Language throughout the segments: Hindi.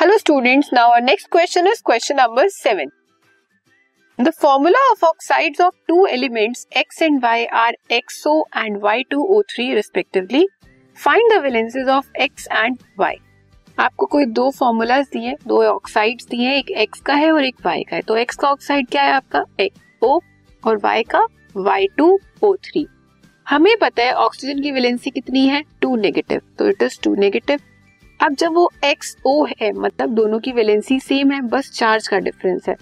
Hello students, now our next question is question number 7. The formula of oxides of two elements X and Y are XO and Y2O3 respectively. Find the valences of X and Y. आपको कोई दो फॉर्मूलाज दिए, दो ऑक्साइड्स दिए हैं, एक X का है और एक Y का है. तो X का ऑक्साइड क्या है आपका O और Y का Y2O3. हमें पता है ऑक्सीजन की वैलेंसी कितनी है, 2 नेगेटिव. तो इट इज 2 नेगेटिव. अब जब वो XO है मतलब दोनों की वैलेंसी सेम है, बस चार्ज का डिफरेंस है.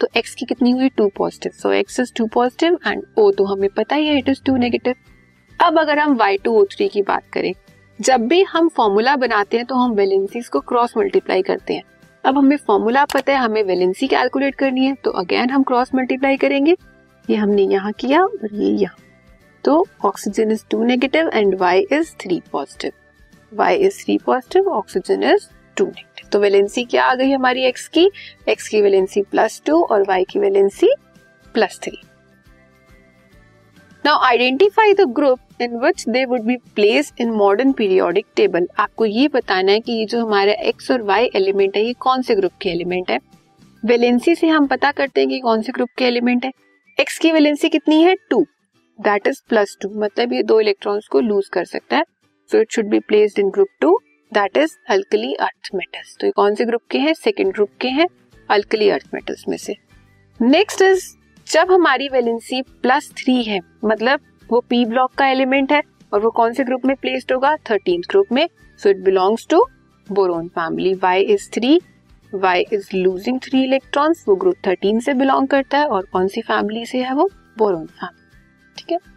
तो x की कितनी हुई, 2 positive. So x is 2 positive and o तो हमें पता ही है, इट इज 2 नेगेटिव. अब अगर हम y2o3 की बात करें, जब भी हम फॉर्मूला बनाते हैं तो हम वैलेंसीज को क्रॉस मल्टीप्लाई करते हैं. अब हमें फॉर्मूला पता है, हमें वैलेंसी कैलकुलेट करनी है, तो अगेन हम क्रॉस मल्टीप्लाई करेंगे. ये हमने यहाँ किया और ये यहाँ. तो oxygen is 2 negative and y is 3 positive. y is 3 positive, oxygen is 2 negative. तो वैलेंसी क्या आ गई हमारी x की वैलेंसी +2 और y की valency +3. Now identify the group in which they would be placed in modern periodic table. आपको ये बताना है कि ये जो हमारा x और y एलिमेंट है, ये कौन से ग्रुप के एलिमेंट है. वैलेंसी से हम पता करते हैं कि कौन से ग्रुप के एलिमेंट है. x की वैलेंसी कितनी है, 2, दैट इज +2, मतलब ये दो इलेक्ट्रॉन्स को लूज कर सकता है. So it should be placed in group 2, that is alkali earth metals. तो ये कौन से ग्रुप के हैं, सेकंड ग्रुप के हैं, अल्कली अर्थ मेटल्स में से. नेक्स्ट इज जब हमारी वैलेंसी +3 है मतलब वो पी ब्लॉक का एलिमेंट है और वो कौन से ग्रुप में प्लेस्ड होगा, 13th ग्रुप में. So it belongs to boron family. Y is 3, Y is losing 3 electrons, वो ग्रुप 13 से बिलोंग करता है और कौन सी फैमिली से है वो, बोरोन फैमिली. ठीक है.